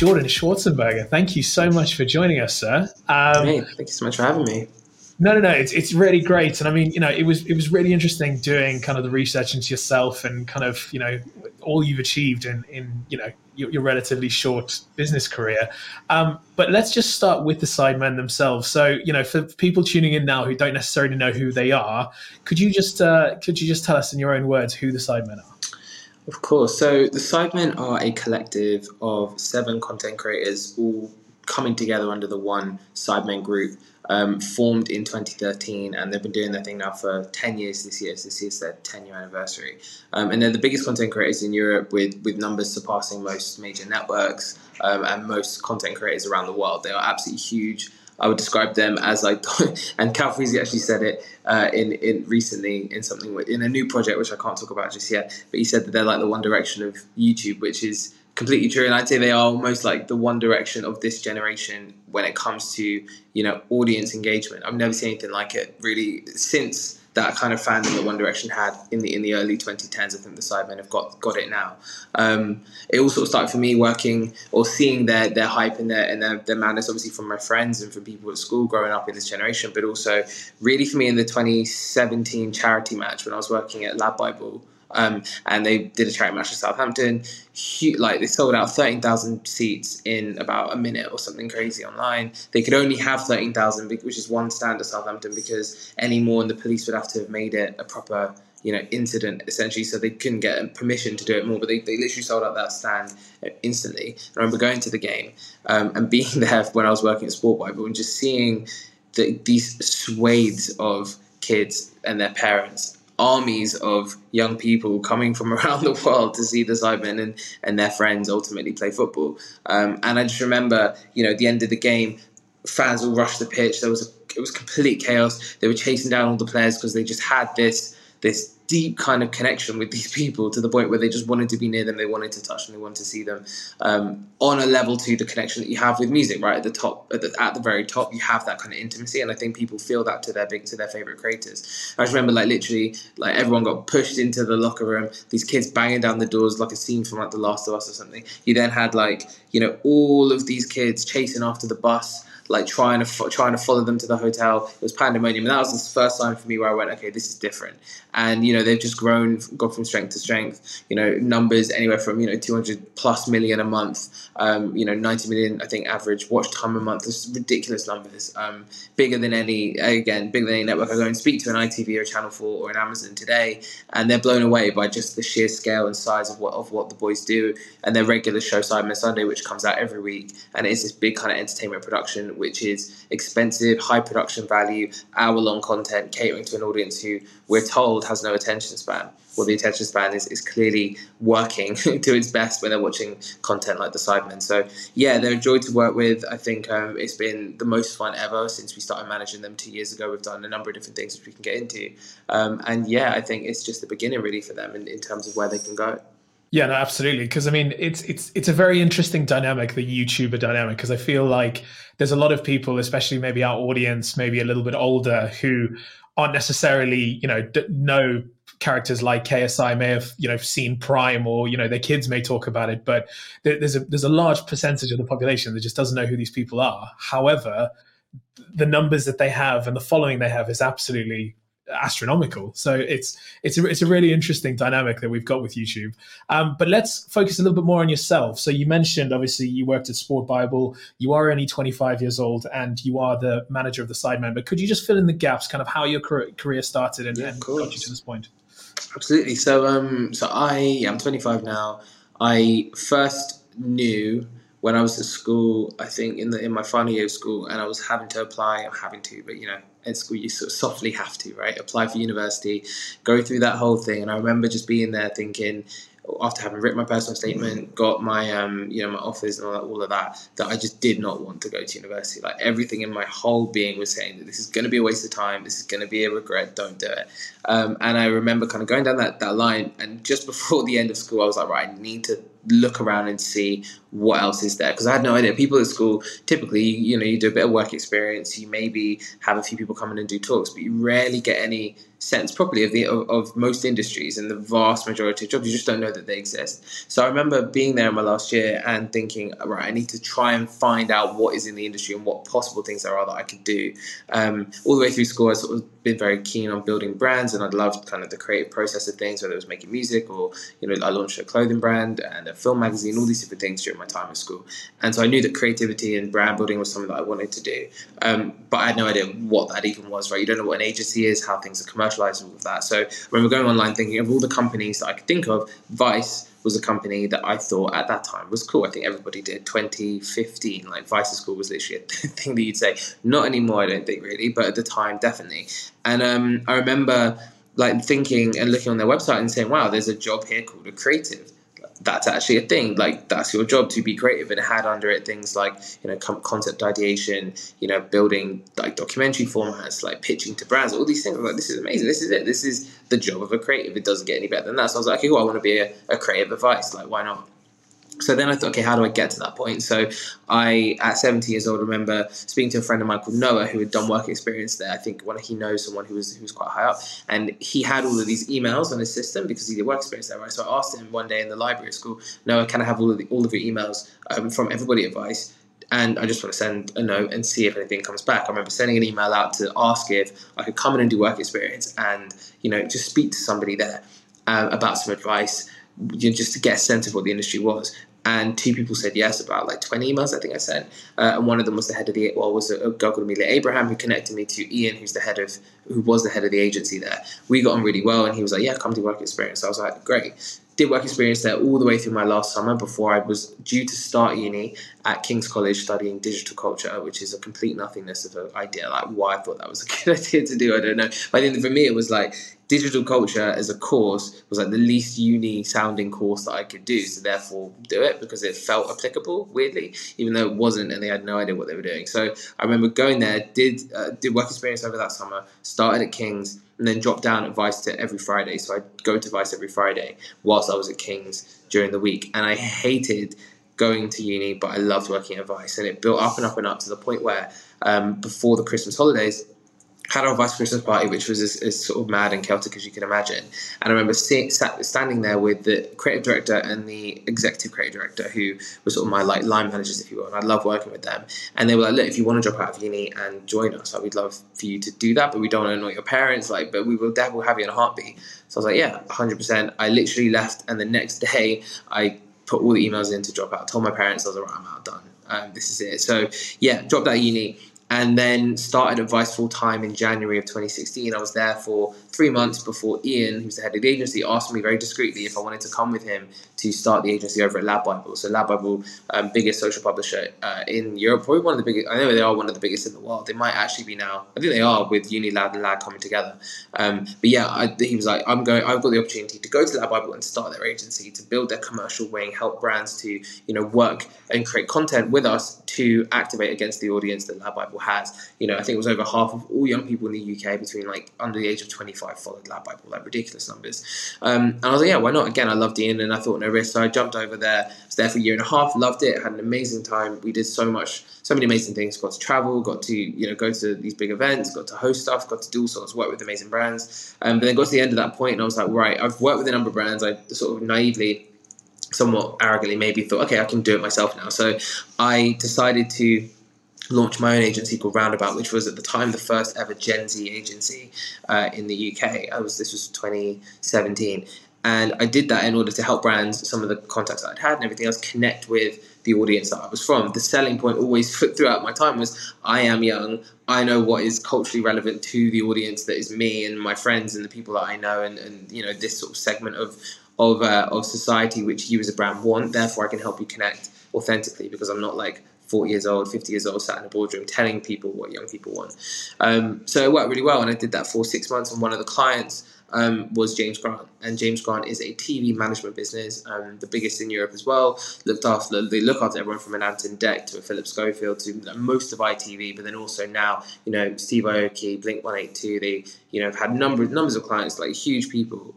Jordan Schwarzenberger. Thank you so much for joining us, sir. Hey, thank you so much for having me. No. It's really great. And I mean, you know, it was really interesting doing kind of the research into yourself and kind of, you know, all you've achieved in you know, your relatively short business career. But let's just start with the Sidemen themselves. So, you know, for people tuning in now who don't necessarily know who they are, could you just tell us in your own words who the Sidemen are? Of course. So the Sidemen are a collective of 7 content creators all coming together under the one Sidemen group, formed in 2013, and they've been doing their thing now for 10 years this year. So this year's their 10-year anniversary. And they're the biggest content creators in Europe with numbers surpassing most major networks and most content creators around the world. They are absolutely huge. I would describe them as like, and Calfreezy actually said it in recently in something in a new project which I can't talk about just yet, but he said that they're like the One Direction of YouTube, which is completely true. And I'd say they are almost like the One Direction of this generation when it comes to, you know, audience engagement. I've never seen anything like it really since that kind of fandom that One Direction had in the early 2010s. I think the Sidemen have got it now. It all sort of started for me working or seeing their hype and their madness, obviously from my friends and from people at school growing up in this generation, but also really for me in the 2017 charity match when I was working at LADbible. And they did a charity match at Southampton. They sold out 13,000 seats in about a minute or something crazy online. They could only have 13,000, which is one stand at Southampton, because any more and the police would have to have made it a proper, you know, incident essentially. So they couldn't get permission to do it more, but they literally sold out that stand instantly. And I remember going to the game and being there when I was working at Sport Bible and just seeing these swathes of kids and their parents, armies of young people coming from around the world to see the Sidemen and their friends ultimately play football. And I just remember, you know, at the end of the game, fans all rushed the pitch. It was complete chaos. They were chasing down all the players because they just had this deep kind of connection with these people to the point where they just wanted to be near them, they wanted to touch them, they wanted to see them, on a level to the connection that you have with music, right? At the very top, you have that kind of intimacy, and I think people feel that to their favorite creators. I just remember literally everyone got pushed into the locker room, these kids banging down the doors like a scene from The Last of Us or something. You then had all of these kids chasing after the bus, trying to follow them to the hotel. It was pandemonium. And that was the first time for me where I went, okay, this is different. And, you know, they've just gone from strength to strength, you know, numbers anywhere from, you know, 200+ million a month, 90 million, I think, average watch time a month. This is ridiculous numbers, bigger than any network. I go and speak to an ITV or a Channel 4 or an Amazon today, and they're blown away by just the sheer scale and size of what the boys do and their regular show, Sidemen Sunday, which comes out every week. And it's this big kind of entertainment production, which is expensive, high production value, hour-long content, catering to an audience who we're told has no attention span. Well, the attention span is clearly working to its best when they're watching content like the Sidemen. So, yeah, they're a joy to work with. I think it's been the most fun ever since we started managing them 2 years ago. We've done a number of different things which we can get into. And, yeah, I think it's just the beginning, really, for them in terms of where they can go. Yeah, no, absolutely. Because I mean, it's a very interesting dynamic, the YouTuber dynamic. Because I feel like there's a lot of people, especially maybe our audience, maybe a little bit older, who aren't necessarily, you know, know characters like KSI, may have, you know, seen Prime, or, you know, their kids may talk about it, but there's a large percentage of the population that just doesn't know who these people are. However, the numbers that they have and the following they have is absolutely astronomical. So it's a really interesting dynamic that we've got with YouTube. But let's focus a little bit more on yourself. So you mentioned, obviously, you worked at Sport Bible. You are only 25 years old, and you are the manager of the Sidemen. But could you just fill in the gaps, kind of how your career started and got you to this point? Absolutely. So I'm 25 now. I first knew when I was at school, I think in my final year of school, and I was having to apply. I'm having to, but, you know, at school you sort of softly have to, right? Apply for university, go through that whole thing. And I remember just being there thinking, after having written my personal statement, got my my offers and all of that, I just did not want to go to university. Like, everything in my whole being was saying that this is going to be a waste of time, this is going to be a regret, don't do it. And I remember kind of going down that line, and just before the end of school, I was like, right, I need to look around and see what else is there? Because I had no idea. People at school, typically, you know, you do a bit of work experience, you maybe have a few people come in and do talks, but you rarely get any sense properly of the of most industries and the vast majority of jobs. You just don't know that they exist. So I remember being there in my last year and thinking, right, I need to try and find out what is in the industry and what possible things there are that I could do. All the way through school, I've sort of been very keen on building brands, and I'd loved kind of the creative process of things, whether it was making music or, you know, I launched a clothing brand and a film magazine, all these different things during my time at school. And so I knew that creativity and brand building was something that I wanted to do. But I had no idea what that even was, right? You don't know what an agency is, how things are commercial, all of that. So I remember going online thinking of all the companies that I could think of, Vice was a company that I thought at that time was cool. I think everybody did. 2015, like Vice at school was literally a thing that you'd say. Not anymore, I don't think, really, but at the time, definitely. And I remember like thinking and looking on their website and saying, wow, there's a job here called a creative. That's actually a thing, like that's your job, to be creative. And it had under it things like, you know, concept ideation, you know, building like documentary formats, like pitching to brands, all these things. I was like, this is amazing, this is it, this is the job of a creative, it doesn't get any better than that. So I was like, okay, well, I want to be a creative at Vice, like why not? So then I thought, okay, how do I get to that point? So I, at 17 years old, remember speaking to a friend of mine called Noah, who had done work experience there. I think he knows someone who was quite high up. And he had all of these emails on his system because he did work experience there, right? So I asked him one day in the library at school, Noah, can I have all of your emails from everybody at Vice? And I just want to send a note and see if anything comes back. I remember sending an email out to ask if I could come in and do work experience and, you know, just speak to somebody there about some advice, you know, just to get a sense of what the industry was. And two people said yes, about like 20 emails I think I sent. And one of them was the head of the, well, was a girl called Amelia Abraham, who connected me to Ian, who was the head of the agency there. We got on really well, and he was like, yeah, come do work experience. So I was like, great. Did work experience there all the way through my last summer before I was due to start uni at King's College studying digital culture, which is a complete nothingness of an idea. Like why I thought that was a good idea to do, I don't know. But I think for me it was like digital culture as a course was like the least uni sounding course that I could do. So therefore do it because it felt applicable, weirdly, even though it wasn't, and they had no idea what they were doing. So I remember going there, did work experience over that summer, started at King's, and then dropped down at Vice to every Friday. So I'd go to Vice every Friday whilst I was at King's during the week. And I hated going to uni, but I loved working at Vice. And it built up and up and up to the point where before the Christmas holidays, had our Vice Christmas party, which was as sort of mad and Celtic as you can imagine. And I remember standing there with the creative director and the executive creative director, who was sort of my like line managers, if you will, and I love working with them. And they were like, look, if you want to drop out of uni and join us, like, we'd love for you to do that, but we don't want to annoy your parents, like, but we will definitely have you in a heartbeat. So I was like, yeah, 100%. I literally left, and the next day I put all the emails in to drop out. I told my parents, I was like, right, I'm out, done. This is it. So yeah, dropped out of uni. And then started at Vice full-time in January of 2016. I was there for 3 months before Ian, who's the head of the agency, asked me very discreetly if I wanted to come with him to start the agency over at LADbible. So LADbible, biggest social publisher in Europe, probably one of the biggest, I know they are one of the biggest in the world. They might actually be now, I think they are, with UniLab and Lab coming together. But yeah, he was like, I've got the opportunity to go to LADbible and start their agency, to build their commercial wing, help brands to, you know, work and create content with us to activate against the audience that LADbible has. You know, I think it was over half of all young people in the UK between like under the age of 25 followed LADbible, like ridiculous numbers. And I was like, yeah, why not? Again, I loved Ian and I thought no risk. So I jumped over there, was there for a year and a half, loved it, had an amazing time. We did so many amazing things, got to travel, got to, you know, go to these big events, got to host stuff, got to do all sorts of work with amazing brands. But then got to the end of that point and I was like, right, I've worked with a number of brands. I sort of naively, somewhat arrogantly maybe thought, okay, I can do it myself now. So I decided to launched my own agency called Roundabout, which was at the time the first ever Gen Z agency in the UK. This was 2017. And I did that in order to help brands, some of the contacts that I'd had and everything else, connect with the audience that I was from. The selling point always throughout my time was, I am young, I know what is culturally relevant to the audience that is me and my friends and the people that I know and you know, this sort of segment of society which you as a brand want. Therefore, I can help you connect authentically because I'm not like 40 years old, 50 years old, sat in a boardroom telling people what young people want. So it worked really well, and I did that for 6 months, and one of the clients was James Grant, and James Grant is a TV management business, the biggest in Europe as well. They look after everyone from an Anton Deck to a Philip Schofield to most of ITV, but then also now, you know, Steve Aoki, Blink-182, they, you know, have had numbers of clients, like huge people,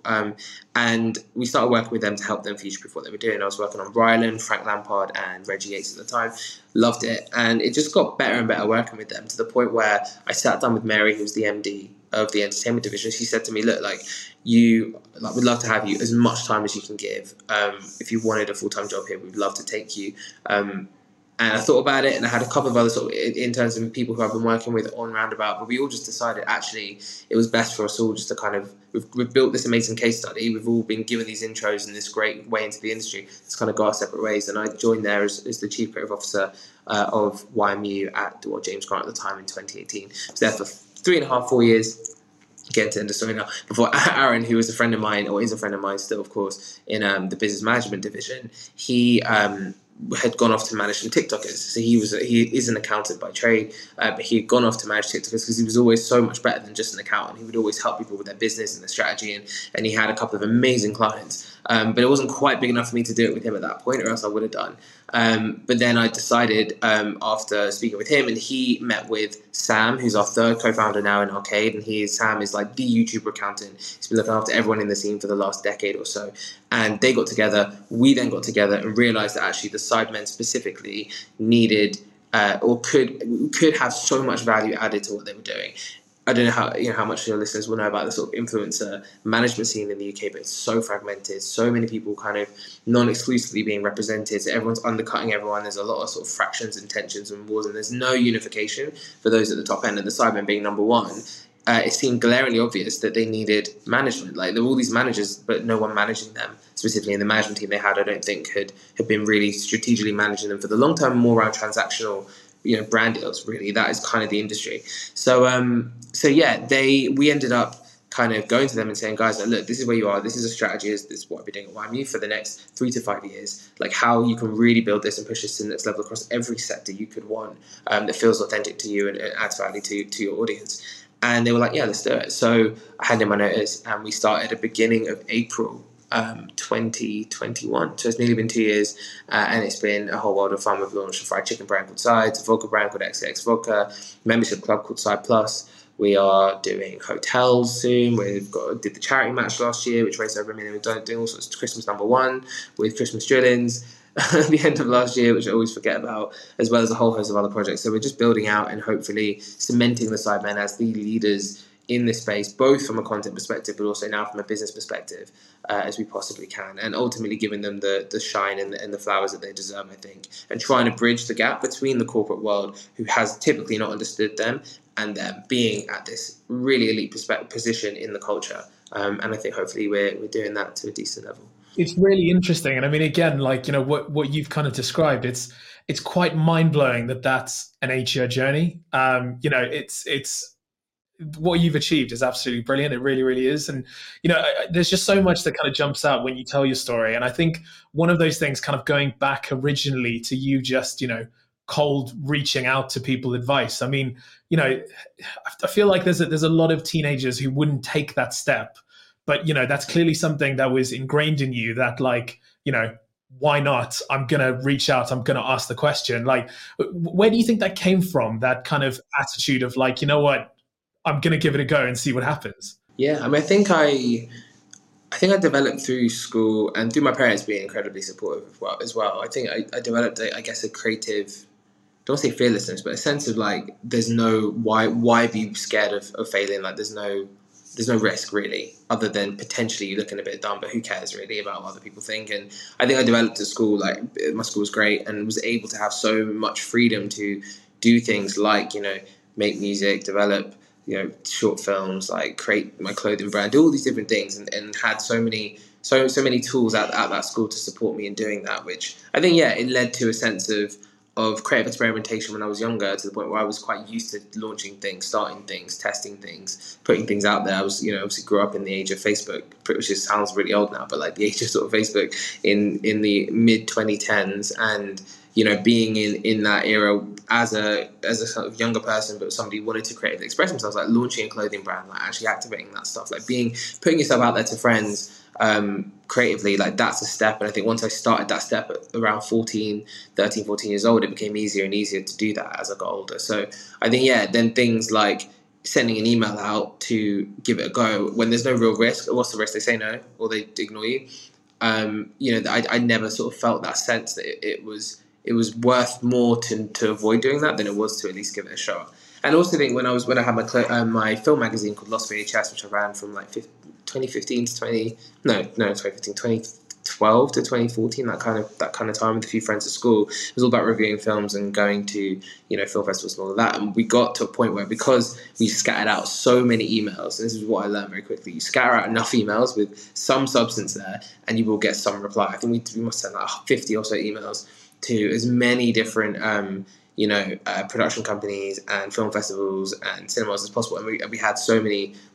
and we started working with them to help them future-proof what they were doing. I was working on Ryland, Frank Lampard, and Reggie Yates at the time. Loved it, and it just got better and better working with them, to the point where I sat down with Mary, who's the MD of the entertainment division. She said to me, look, we'd love to have you as much time as you can give. If you wanted a full-time job here, we'd love to take you. And I thought about it, and I had a couple of other sort of interns and people who I've been working with on Roundabout, but we all just decided actually it was best for us all just to kind of, we've built this amazing case study, we've all been given these intros and this great way into the industry, let's kind of go our separate ways. And I joined there as the Chief Creative Officer of YMU at James Grant at the time in 2018. I was there for 3.5, 4 years, getting to end the story now, before Aaron, who was a friend of mine, or is a friend of mine still, of course, in the business management division, he had gone off to manage some TikTokers. So he is an accountant by trade, but he had gone off to manage TikTokers because he was always so much better than just an accountant. He would always help people with their business and their strategy, and he had a couple of amazing clients. But it wasn't quite big enough for me to do it with him at that point, or else I would have done. But then I decided, after speaking with him, and he met with Sam, who's our third co-founder now in Arcade, and Sam is like the YouTuber accountant. He's been looking after everyone in the scene for the last decade or so. And they got together, we then got together and realised that actually the Sidemen specifically needed or could have so much value added to what they were doing. I don't know how much your listeners will know about the sort of influencer management scene in the UK, but it's so fragmented, so many people kind of non-exclusively being represented, so everyone's undercutting everyone, there's a lot of sort of fractions and tensions and wars, and there's no unification for those at the top end, and the Sidemen being number one. It seemed glaringly obvious that they needed management. Like, there were all these managers, but no one managing them specifically. And the management team they had, I don't think, had been really strategically managing them for the long term, more around transactional, you know, brand deals. Really, that is kind of the industry. So, we ended up kind of going to them and saying, guys, like, look, this is where you are. This is a strategy. This is what I've been doing at YMU for the next 3 to 5 years. Like, how you can really build this and push this to the next level across every sector you could want, that feels authentic to you and adds value to your audience. And they were like, yeah, let's do it. So I handed in my notice, and we started at the beginning of April 2021. So it's nearly been 2 years, and it's been a whole world of fun. We've launched a fried chicken brand called Sides, a vodka brand called XX Vodka, membership club called Side Plus. We are doing hotels soon. We did the charity match last year, which raised over $1 million. We're doing all sorts of Christmas #1 with Christmas drill-ins. At the end of last year, which I always forget about, as well as a whole host of other projects. So we're just building out and hopefully cementing the Sidemen as the leaders in this space, both from a content perspective, but also now from a business perspective, as we possibly can, and ultimately giving them the shine and the flowers that they deserve, I think, and trying to bridge the gap between the corporate world, who has typically not understood them, and them being at this really elite position in the culture. And I think hopefully we're doing that to a decent level. It's really interesting. And I mean, again, like, you know, what you've kind of described, it's quite mind blowing that that's an 8-year journey. You know, it's what you've achieved is absolutely brilliant. It really, really is. And, you know, there's just so much that kind of jumps out when you tell your story. And I think one of those things, kind of going back originally to you just, you know, cold reaching out to people advice. I mean, you know, I feel like there's a lot of teenagers who wouldn't take that step. But, you know, that's clearly something that was ingrained in you, that, like, you know, why not? I'm going to reach out. I'm going to ask the question. Like, where do you think that came from? That kind of attitude of, like, you know what, I'm going to give it a go and see what happens. Yeah, I mean, I think I developed through school and through my parents being incredibly supportive as well. I think I developed, I guess, a creative, don't say fearlessness, but a sense of, like, there's no, why be scared of failing? Like, there's no risk, really, other than potentially you looking a bit dumb, but who cares really about what other people think. And I think I developed at school, like, my school was great and was able to have so much freedom to do things like, you know, make music, develop, you know, short films, like create my clothing brand, do all these different things, and had so many tools at that school to support me in doing that, which I think, yeah, it led to a sense of creative experimentation when I was younger, to the point where I was quite used to launching things, starting things, testing things, putting things out there. I was, you know, obviously grew up in the age of Facebook, which just sounds really old now, but like the age of sort of Facebook in the mid 2010s, and you know, being in that era as a sort of younger person, but somebody wanted to create and express themselves, like launching a clothing brand, like actually activating that stuff, like putting yourself out there to friends creatively, like that's a step. And I think once I started that step at around 13, 14 years old, it became easier and easier to do that as I got older. So I think, yeah, then things like sending an email out to give it a go when there's no real risk. What's the risk? They say no, or they ignore you. You know, I never sort of felt that sense that it was worth more to avoid doing that than it was to at least give it a shot. And also, I think when I had my film magazine called Lost VHS, which I ran from like 2012 to 2014, that kind of time, with a few friends at school. It was all about reviewing films and going to, you know, film festivals and all of that. And we got to a point where, because we scattered out so many emails, and this is what I learned very quickly, you scatter out enough emails with some substance there and you will get some reply. I think we must send like 50 or so emails to as many different production companies and film festivals and cinemas as possible, and we had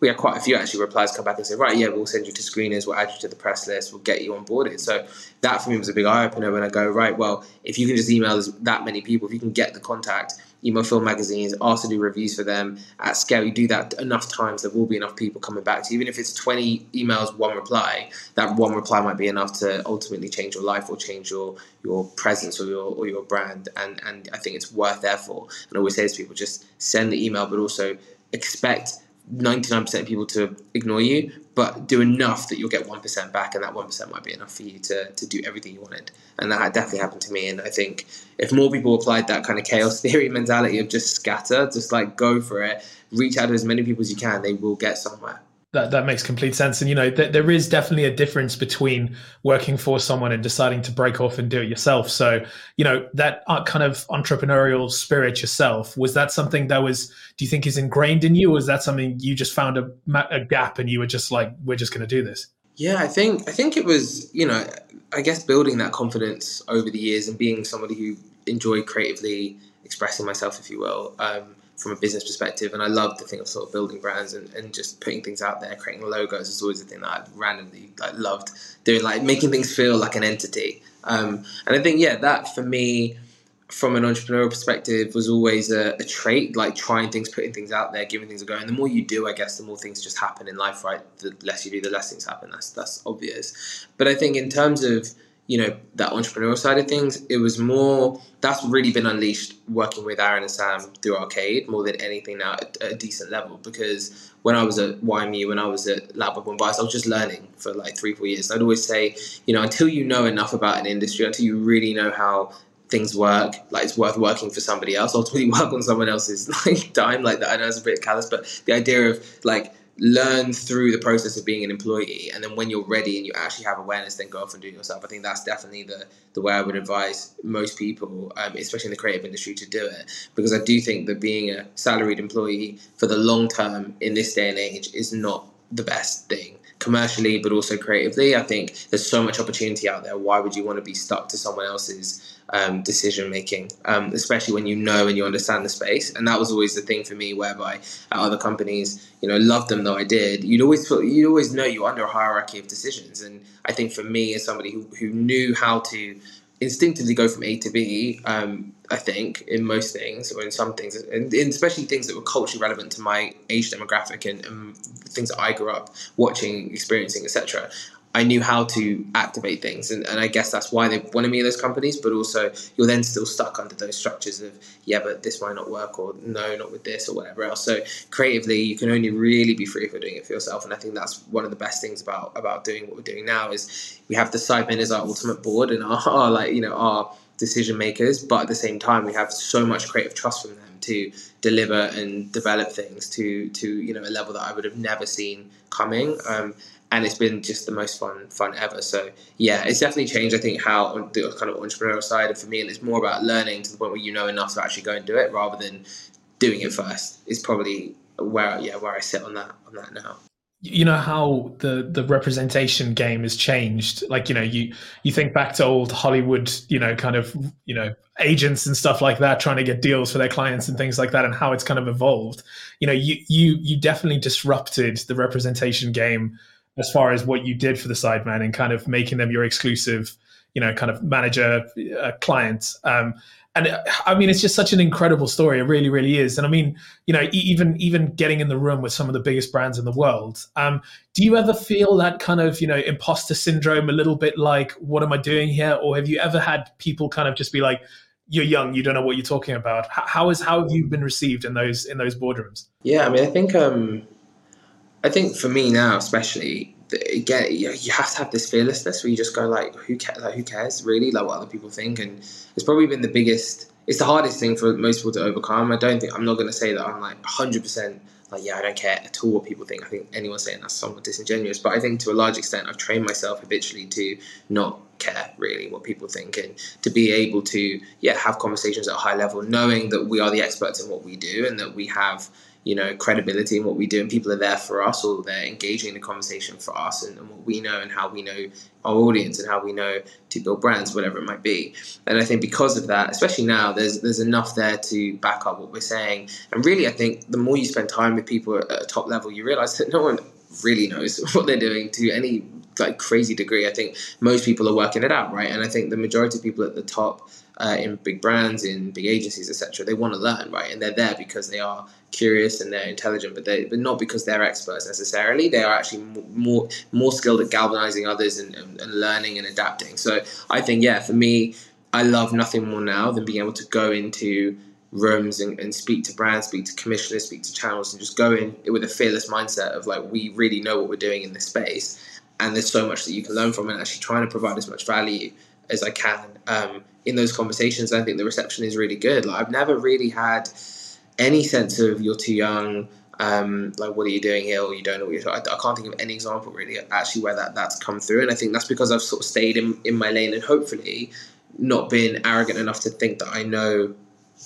we had quite a few actually replies come back and say, right, yeah, we'll send you to screeners, we'll add you to the press list, we'll get you onboarded. So that for me was a big eye-opener when I go, right, well, if you can just email that many people, if you can get the contact, email film magazines, ask to do reviews for them at scale, you do that enough times, there will be enough people coming back to you. Even if it's 20 emails, one reply, that one reply might be enough to ultimately change your life or change your presence or your brand, and I think it's worth therefore. And I always say to people, just send the email, but also expect 99% of people to ignore you, but do enough that you'll get 1% back, and that 1% might be enough for you to do everything you wanted. And that definitely happened to me, and I think if more people applied that kind of chaos theory mentality of just scatter, just like go for it, reach out to as many people as you can, they will get somewhere. That makes complete sense. And, you know, there is definitely a difference between working for someone and deciding to break off and do it yourself. So, you know, that kind of entrepreneurial spirit yourself, was that something that was, do you think is ingrained in you? Or is that something you just found a gap and you were just like, we're just going to do this? Yeah, I think it was, you know, I guess building that confidence over the years and being somebody who enjoyed creatively expressing myself, if you will, from a business perspective. And I love the thing of sort of building brands and just putting things out there, creating logos is always the thing that I randomly like loved doing, like making things feel like an entity. And I think, yeah, that for me, from an entrepreneurial perspective, was always a trait, like trying things, putting things out there, giving things a go. And the more you do, I guess, the more things just happen in life, right? The less you do, the less things happen. That's obvious. But I think in terms of, you know, that entrepreneurial side of things, it was more, that's really been unleashed working with Aaron and Sam through Arcade more than anything now at a decent level. Because when I was at YMU, when I was at LADbible and Vice, I was just learning for like 3-4 years. And I'd always say, you know, until you know enough about an industry, until you really know how things work, like it's worth working for somebody else, ultimately work on someone else's like dime like that. I know it's a bit callous, but the idea of like, learn through the process of being an employee, and then when you're ready and you actually have awareness, then go off and do it yourself. I think that's definitely the way I would advise most people, especially in the creative industry, to do it, because I do think that being a salaried employee for the long term in this day and age is not the best thing commercially, but also creatively. I think there's so much opportunity out there. Why would you want to be stuck to someone else's decision making, especially when you know and you understand the space? And that was always the thing for me, whereby at other companies, you know, loved them though I did, you'd always know you're under a hierarchy of decisions. And I think for me, as somebody who knew how to instinctively go from A to B, I think in most things, or in some things, and especially things that were culturally relevant to my age demographic and things that I grew up watching, experiencing, etc., I knew how to activate things. And I guess that's why they wanted me in those companies, but also you're then still stuck under those structures of, yeah, but this might not work, or no, not with this, or whatever else. So creatively, you can only really be free for doing it for yourself. And I think that's one of the best things about doing what we're doing now, is we have the Sidemen as our ultimate board and our like, you know, our decision makers, but at the same time, we have so much creative trust from them to deliver and develop things to you know, a level that I would have never seen coming. And it's been just the most fun ever. So yeah, it's definitely changed, I think, how the kind of entrepreneurial side. And for me, it's more about learning to the point where you know enough to actually go and do it, rather than doing it first, is probably where I sit on that now. You know how the representation game has changed. Like, you know, you think back to old Hollywood, you know, kind of, you know, agents and stuff like that, trying to get deals for their clients and things like that, and how it's kind of evolved. You know, you definitely disrupted the representation game as far as what you did for the Sidemen, and kind of making them your exclusive, you know, kind of manager, client. And I mean, it's just such an incredible story. It really, really is. And I mean, you know, even getting in the room with some of the biggest brands in the world. Do you ever feel that kind of, you know, imposter syndrome a little bit, like, what am I doing here? Or have you ever had people kind of just be like, you're young, you don't know what you're talking about? How have you been received in those boardrooms? Yeah, I mean, I think for me now, especially, again, you have to have this fearlessness where you just go like, who cares really, like, what other people think. And it's probably been it's the hardest thing for most people to overcome. I'm not going to say that I'm like 100% like, yeah, I don't care at all what people think. I think anyone saying that's somewhat disingenuous, but I think to a large extent I've trained myself habitually to not care really what people think, and to be able to have conversations at a high level, knowing that we are the experts in what we do, and that we have, you know, credibility in what we do, and people are there for us, or they're engaging in the conversation for us, and what we know, and how we know our audience, and how we know to build brands, whatever it might be. And I think because of that, especially now, there's enough there to back up what we're saying. And really, I think the more you spend time with people at a top level, you realize that no one really knows what they're doing to any like crazy degree. I think most people are working it out, right? And I think the majority of people at the top, in big brands, in big agencies, etc., they want to learn, right? And they're there because they are curious and they're intelligent, but not because they're experts necessarily. They are actually more skilled at galvanizing others and learning and adapting. So I think, for me, I love nothing more now than being able to go into rooms and speak to brands, speak to commissioners, speak to channels, and just go in with a fearless mindset of like, we really know what we're doing in this space, and there's so much that you can learn from, and actually trying to provide as much value as I can in those conversations. I think the reception is really good. Like, I've never really had any sense of you're too young, like, what are you doing here, or you don't know what you're doing. I can't think of any example really actually where that's come through, and I think that's because I've sort of stayed in my lane, and hopefully not been arrogant enough to think that I know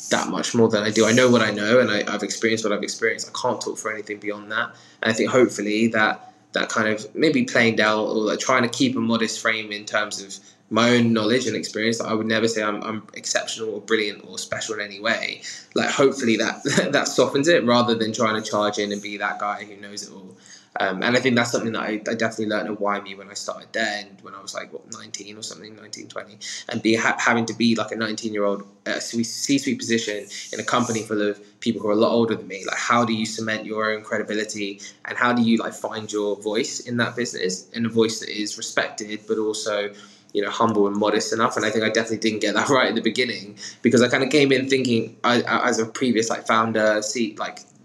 that much more than I do. I know what I know, and I've experienced what I've experienced. I can't talk for anything beyond that. And I think hopefully that kind of maybe playing down, or like trying to keep a modest frame in terms of my own knowledge and experience. I would never say I'm exceptional or brilliant or special in any way. Like, hopefully that softens it, rather than trying to charge in and be that guy who knows it all. And I think that's something that I definitely learned at YMU when I started there, and when I was like 19, 20, and having to be like a 19-year-old C-suite position in a company full of people who are a lot older than me. Like, how do you cement your own credibility, and how do you like find your voice in that business, and a voice that is respected but also, you know, humble and modest enough? And I think I definitely didn't get that right in the beginning, because I kind of came in thinking I as a previous like founder,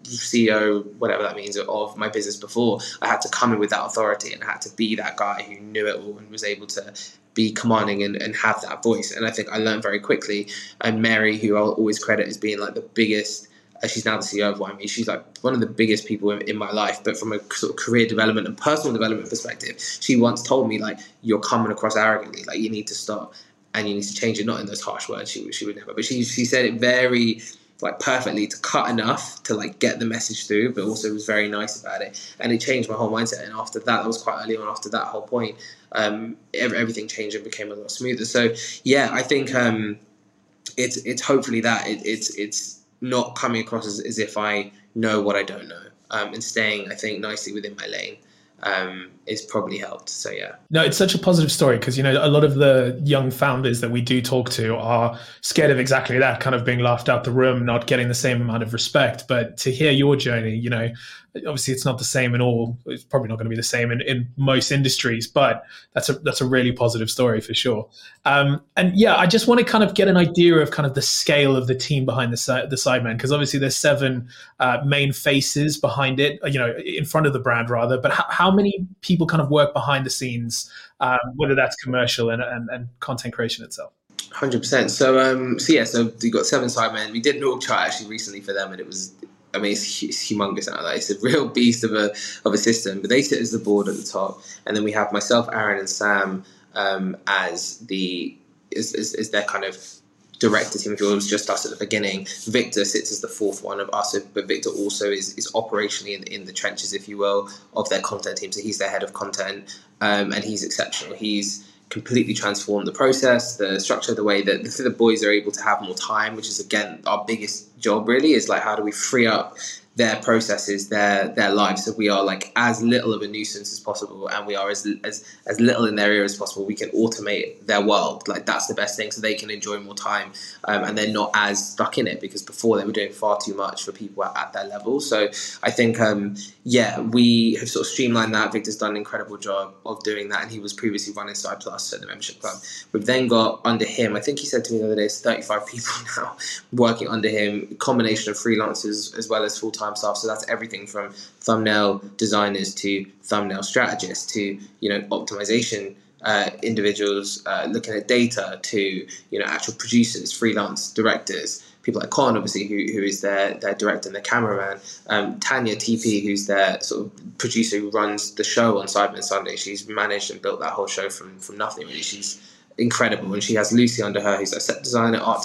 CEO, whatever that means, of my business before, I had to come in with that authority, and I had to be that guy who knew it all and was able to be commanding and have that voice. And I think I learned very quickly. And Mary, who I'll always credit as being like the biggest, she's now the CEO of YMU, she's like one of the biggest people in my life, but from a sort of career development and personal development perspective, she once told me, like, you're coming across arrogantly, like, you need to stop and you need to change it. Not in those harsh words, she would never, but she said it very like perfectly, to cut enough to like get the message through, but also was very nice about it. And it changed my whole mindset. And after that was quite early on, after that whole point, everything changed and became a lot smoother. So I think it's hopefully that it's not coming across as if I know what I don't know, and staying, I think, nicely within my lane. It's probably helped. So no, it's such a positive story, because, you know, a lot of the young founders that we do talk to are scared of exactly that, kind of being laughed out the room, not getting the same amount of respect. But to hear your journey, you know, obviously it's not the same in all, it's probably not going to be the same in most industries, but that's a really positive story for sure. I just want to kind of get an idea of kind of the scale of the team behind the Sidemen, because obviously there's 7 main faces behind it, you know, in front of the brand rather, but how many people kind of work behind the scenes, whether that's commercial and content creation itself? 100%. So we got 7 Sidemen. We did an org chart actually recently for them, and it was, I mean, it's humongous now. Like, it's a real beast of a system. But they sit as the board at the top, and then we have myself, Aaron, and Sam as their kind of director team. If it was just us at the beginning, Victor sits as the 4th one of us, but Victor also is operationally in the trenches, if you will, of their content team. So he's their head of content, and he's exceptional. He's completely transformed the process, the structure, the way that the boys are able to have more time, which is, again, our biggest job really, is like, how do we free up their processes, their lives. So we are like as little of a nuisance as possible, and we are as little in their ear as possible. We can automate their world. Like, that's the best thing, so they can enjoy more time, and they're not as stuck in it, because before they were doing far too much for people at their level. So I think, yeah, we have sort of streamlined that. Victor's done an incredible job of doing that, and he was previously running Side Plus, so the membership club. We've then got under him, I think he said to me the other day, it's 35 people now working under him, a combination of freelancers as well as full-time staff. So that's everything from thumbnail designers to thumbnail strategists to, you know, optimization individuals looking at data to, you know, actual producers, freelance directors, people like Con, obviously, who is their director and their cameraman, Tanya TP, who's their sort of producer who runs the show on Sidemen Sunday. She's managed and built that whole show from nothing, really. She's incredible. And she has Lucy under her, who's a set designer, art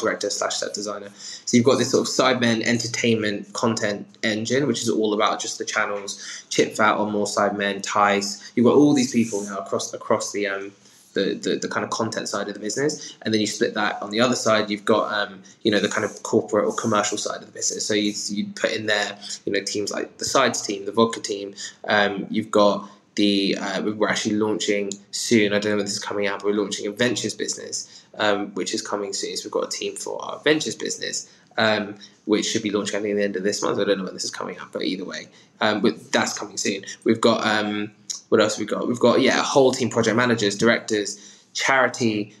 director / set designer. So you've got this sort of Sidemen entertainment content engine, which is all about just the channels, Chip Fat on more Sidemen, Ties. You've got all these people now across the kind of content side of the business, and then you split that on the other side. You've got you know, the kind of corporate or commercial side of the business. So you put in there, you know, teams like the Sides team, the Vodka team. You've got we're actually launching soon, I don't know when this is coming out, but we're launching a ventures business, which is coming soon. So we've got a team for our ventures business, which should be launching, I think, at the end of this month. I don't know when this is coming out, but either way, but that's coming soon. We've got, what else have we got? We've got, yeah, a whole team, project managers, directors, charity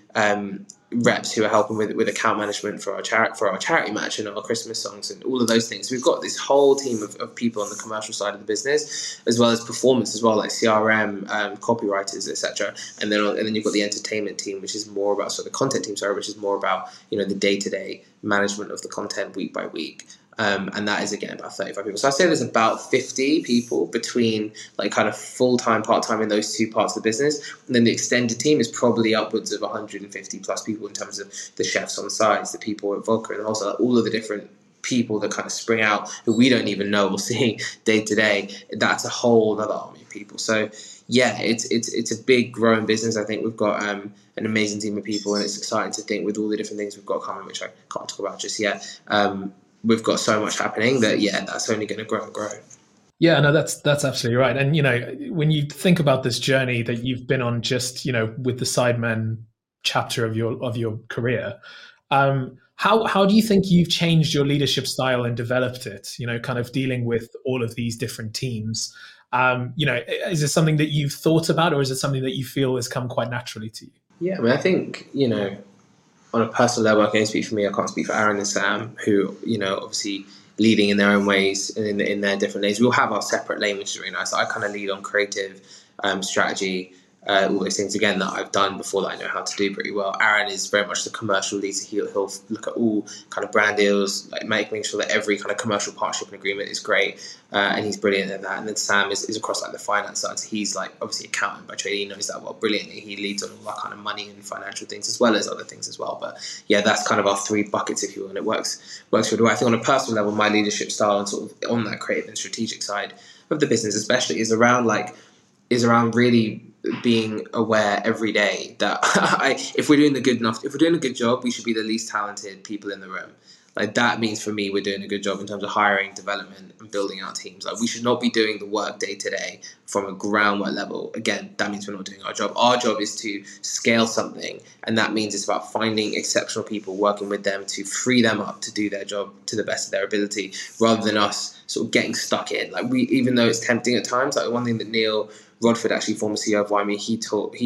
reps who are helping with account management for our charity match and our Christmas songs and all of those things. We've got this whole team of people on the commercial side of the business, as well as performance as well, like CRM, copywriters, etc. And then you've got the entertainment team, which is more about the content team, which is more about, you know, the day-to-day management of the content week by week. And that is, again, about 35 people. So I say there's about 50 people between like kind of full-time, part-time in those two parts of the business. And then the extended team is probably upwards of 150 plus people in terms of the chefs on Sides, the people at Vodka, and also all of the different people that kind of spring out who we don't even know or see day to day. That's a whole other army of people. So yeah, it's a big growing business. I think we've got an amazing team of people, and it's exciting to think with all the different things we've got coming, which I can't talk about just yet. We've got so much happening that, yeah, that's only going to grow and grow. Yeah, no, that's absolutely right. And, you know, when you think about this journey that you've been on, just, you know, with the Sidemen chapter of your career, how do you think you've changed your leadership style and developed it, you know, kind of dealing with all of these different teams? You know, is it something that you've thought about, or is it something that you feel has come quite naturally to you? Yeah, I mean, I think, you know, on a personal level, I can only speak for me. I can't speak for Aaron and Sam, who, you know, obviously leading in their own ways and in their different lanes. We all have our separate lane, which is really nice. I kind of lead on creative strategy, all those things, again, that I've done before that I know how to do pretty well. Aaron is very much the commercial leader. He'll look at all kind of brand deals, like making sure that every kind of commercial partnership and agreement is great, and he's brilliant at that. And then Sam is across like the finance side. So he's like obviously accountant by trade. He knows that well brilliantly. He leads on all that kind of money and financial things as well as other things as well. But yeah, that's kind of our three buckets, if you will, and it works really well. I think on a personal level, my leadership style and sort of on that creative and strategic side of the business especially is around really being aware every day that if we're doing a good job, we should be the least talented people in the room. Like, that means for me, we're doing a good job in terms of hiring, development, and building our teams. Like, we should not be doing the work day to day from a groundwork level. Again, that means we're not doing our job. Our job is to scale something, and that means it's about finding exceptional people, working with them to free them up to do their job to the best of their ability, rather than us sort of getting stuck in. Like, we, even though it's tempting at times, like one thing that Neil Rodford, actually former CEO of YMU, he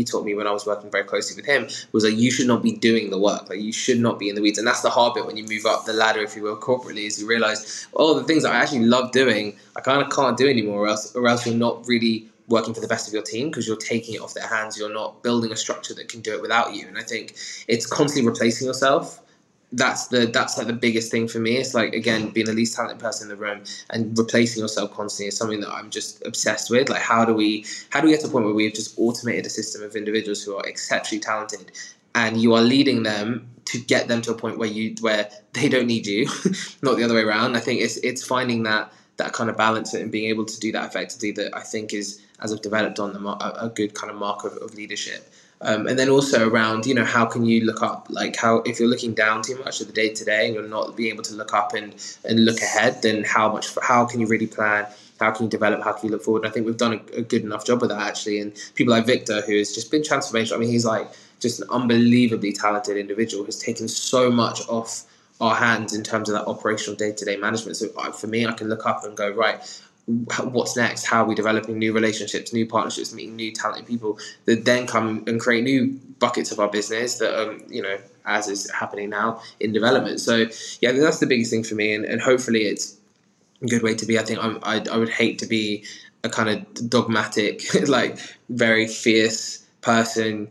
taught me when I was working very closely with him, was like, you should not be doing the work. Like, you should not be in the weeds. And that's the hard bit when you move up the ladder, if you will, corporately, is you realise, oh, the things that I actually love doing, I kind of can't do anymore, or else you're not really working for the best of your team, because you're taking it off their hands. You're not building a structure that can do it without you. And I think it's constantly replacing yourself. That's like the biggest thing for me. It's like, again, being the least talented person in the room and replacing yourself constantly is something that I'm just obsessed with. Like, how do we get to a point where we've just automated a system of individuals who are exceptionally talented, and you are leading them to get them to a point where they don't need you, not the other way around. I think it's finding that kind of balance and being able to do that effectively, that I think is, as I've developed on them, a good kind of mark of leadership. And then also around, you know, how can you look up, like how, if you're looking down too much at the day to day and you're not being able to look up and look ahead, then how can you really plan? How can you develop? How can you look forward? And I think we've done a good enough job of that, actually. And people like Victor, who has just been transformational. I mean, he's like just an unbelievably talented individual who's taken so much off our hands in terms of that operational day-to-day management. So for me, I can look up and go, right, what's next? How are we developing new relationships, new partnerships, meeting new talented people that then come and create new buckets of our business that, you know, as is happening now in development. So yeah, that's the biggest thing for me. And hopefully it's a good way to be. I think I would hate to be a kind of dogmatic, like very fierce person.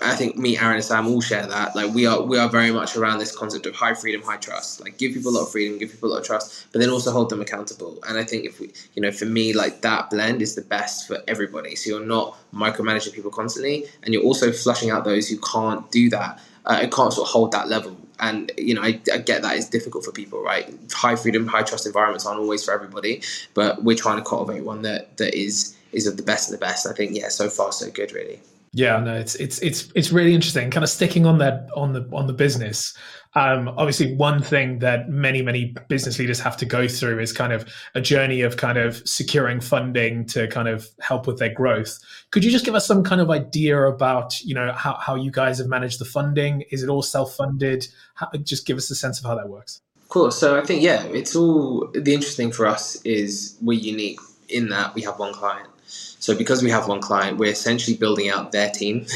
I think me, Aaron and Sam all share that. Like we are very much around this concept of high freedom, high trust. Like give people a lot of freedom, give people a lot of trust, but then also hold them accountable. And I think if we, you know, for me, like that blend is the best for everybody. So you're not micromanaging people constantly, and you're also flushing out those who can't do that. It can't sort of hold that level. And, you know, I get that it's difficult for people, right? High freedom, high trust environments aren't always for everybody, but we're trying to cultivate one that is of the best of the best. I think, yeah, so far so good, really. Yeah, no, it's really interesting. Kind of sticking on that on the business. Obviously, one thing that many business leaders have to go through is kind of a journey of kind of securing funding to kind of help with their growth. Could you just give us some kind of idea about, you know, how you guys have managed the funding? Is it all self-funded? Just give us a sense of how that works. Cool. So I think, yeah, it's all the interesting for us is we're unique in that we have one client. So because we have one client, we're essentially building out their team,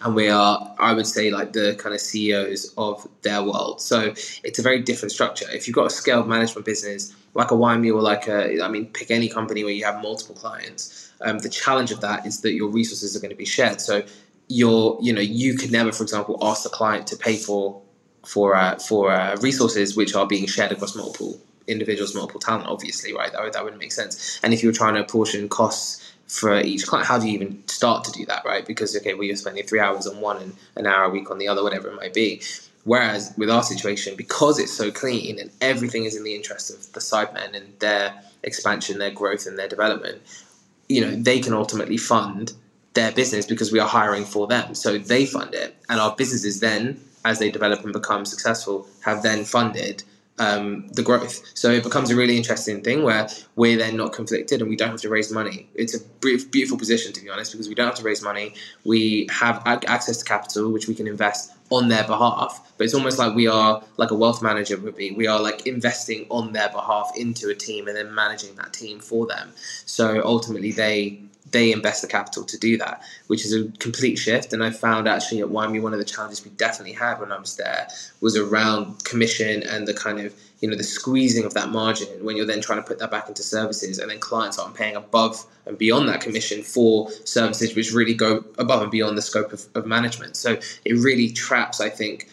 and we are, I would say, like the kind of CEOs of their world. So it's a very different structure. If you've got a scaled management business, like a YMU or like a, I mean, pick any company where you have multiple clients, the challenge of that is that your resources are going to be shared. So you're, you know, you could never, for example, ask the client to pay for resources which are being shared across multiple individuals, multiple talent, obviously, right? That wouldn't make sense. And if you were trying to apportion costs for each client, how do you even start to do that, right? Because, okay, well, you're spending 3 hours on one and an hour a week on the other, whatever it might be. Whereas with our situation, because it's so clean and everything is in the interest of the Sidemen and their expansion, their growth and their development, you know, they can ultimately fund their business because we are hiring for them. So they fund it. And our businesses then, as they develop and become successful, have then funded the growth. So it becomes a really interesting thing where we're then not conflicted and we don't have to raise money. It's a beautiful position, to be honest, because we don't have to raise money. We have access to capital, which we can invest on their behalf, but it's almost like we are like a wealth manager would be. We are like investing on their behalf into a team and then managing that team for them. So ultimately they invest the capital to do that, which is a complete shift. And I found actually at YMU, one of the challenges we definitely had when I was there was around commission and the kind of, you know, the squeezing of that margin when you're then trying to put that back into services, and then clients aren't paying above and beyond that commission for services which really go above and beyond the scope of management. So it really traps, I think,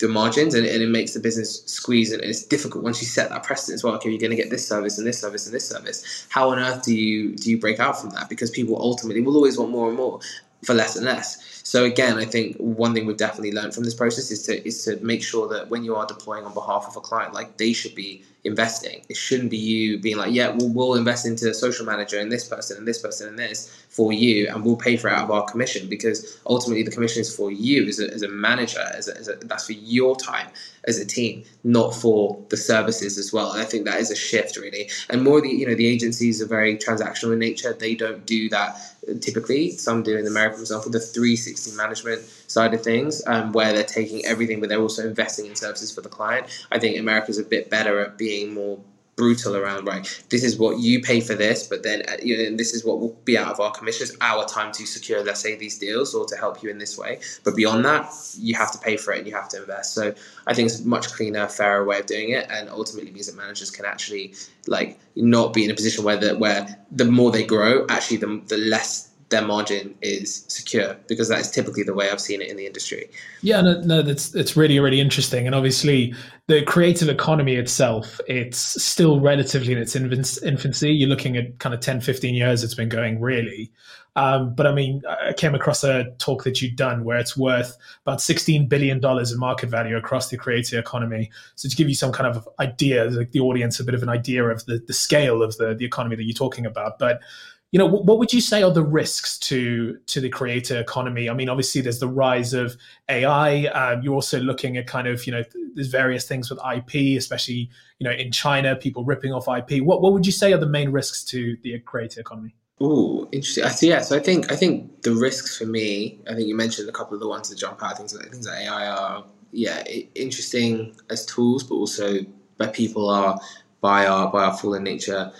the margins, and it makes the business squeeze, and it's difficult once you set that precedent as well. Okay, you're going to get this service and this service and this service. How on earth do you break out from that? Because people ultimately will always want more and more for less and less. So again, I think one thing we've definitely learned from this process is to make sure that when you are deploying on behalf of a client, like they should be investing. It shouldn't be you being like, yeah, we'll invest into a social manager and this person and this person and this for you, and we'll pay for it out of our commission, because ultimately the commission is for you as a manager, that's for your time as a team, not for the services as well. And I think that is a shift, really. And more the agencies are very transactional in nature. They don't do that typically. Some do in America, for example, the 360 management side of things, where they're taking everything, but they're also investing in services for the client. I think America's a bit better at being more brutal around, right, this is what you pay for this, but then, you know, this is what will be out of our commissions, our time to secure, let's say, these deals or to help you in this way. But beyond that, you have to pay for it and you have to invest. So I think it's a much cleaner, fairer way of doing it, and ultimately means that managers can actually like not be in a position where the more they grow, actually the less their margin is secure, because that is typically the way I've seen it in the industry. Yeah, no, that's really, really interesting. And obviously the creative economy itself, it's still relatively in its infancy. You're looking at kind of 10, 15 years it's been going, really. But I mean, I came across a talk that you'd done where it's worth about $16 billion in market value across the creative economy. So to give you some kind of idea, like the audience, a bit of an idea of the scale of the economy that you're talking about. But you know, what would you say are the risks to the creator economy? I mean, obviously there's the rise of AI. You're also looking at kind of, you know, there's various things with IP, especially, you know, in China, people ripping off IP. What would you say are the main risks to the creator economy? Oh, interesting. So I think the risks for me, I think you mentioned a couple of the ones that jump out, things like AI are, interesting as tools, but also where people are, by our fallen nature,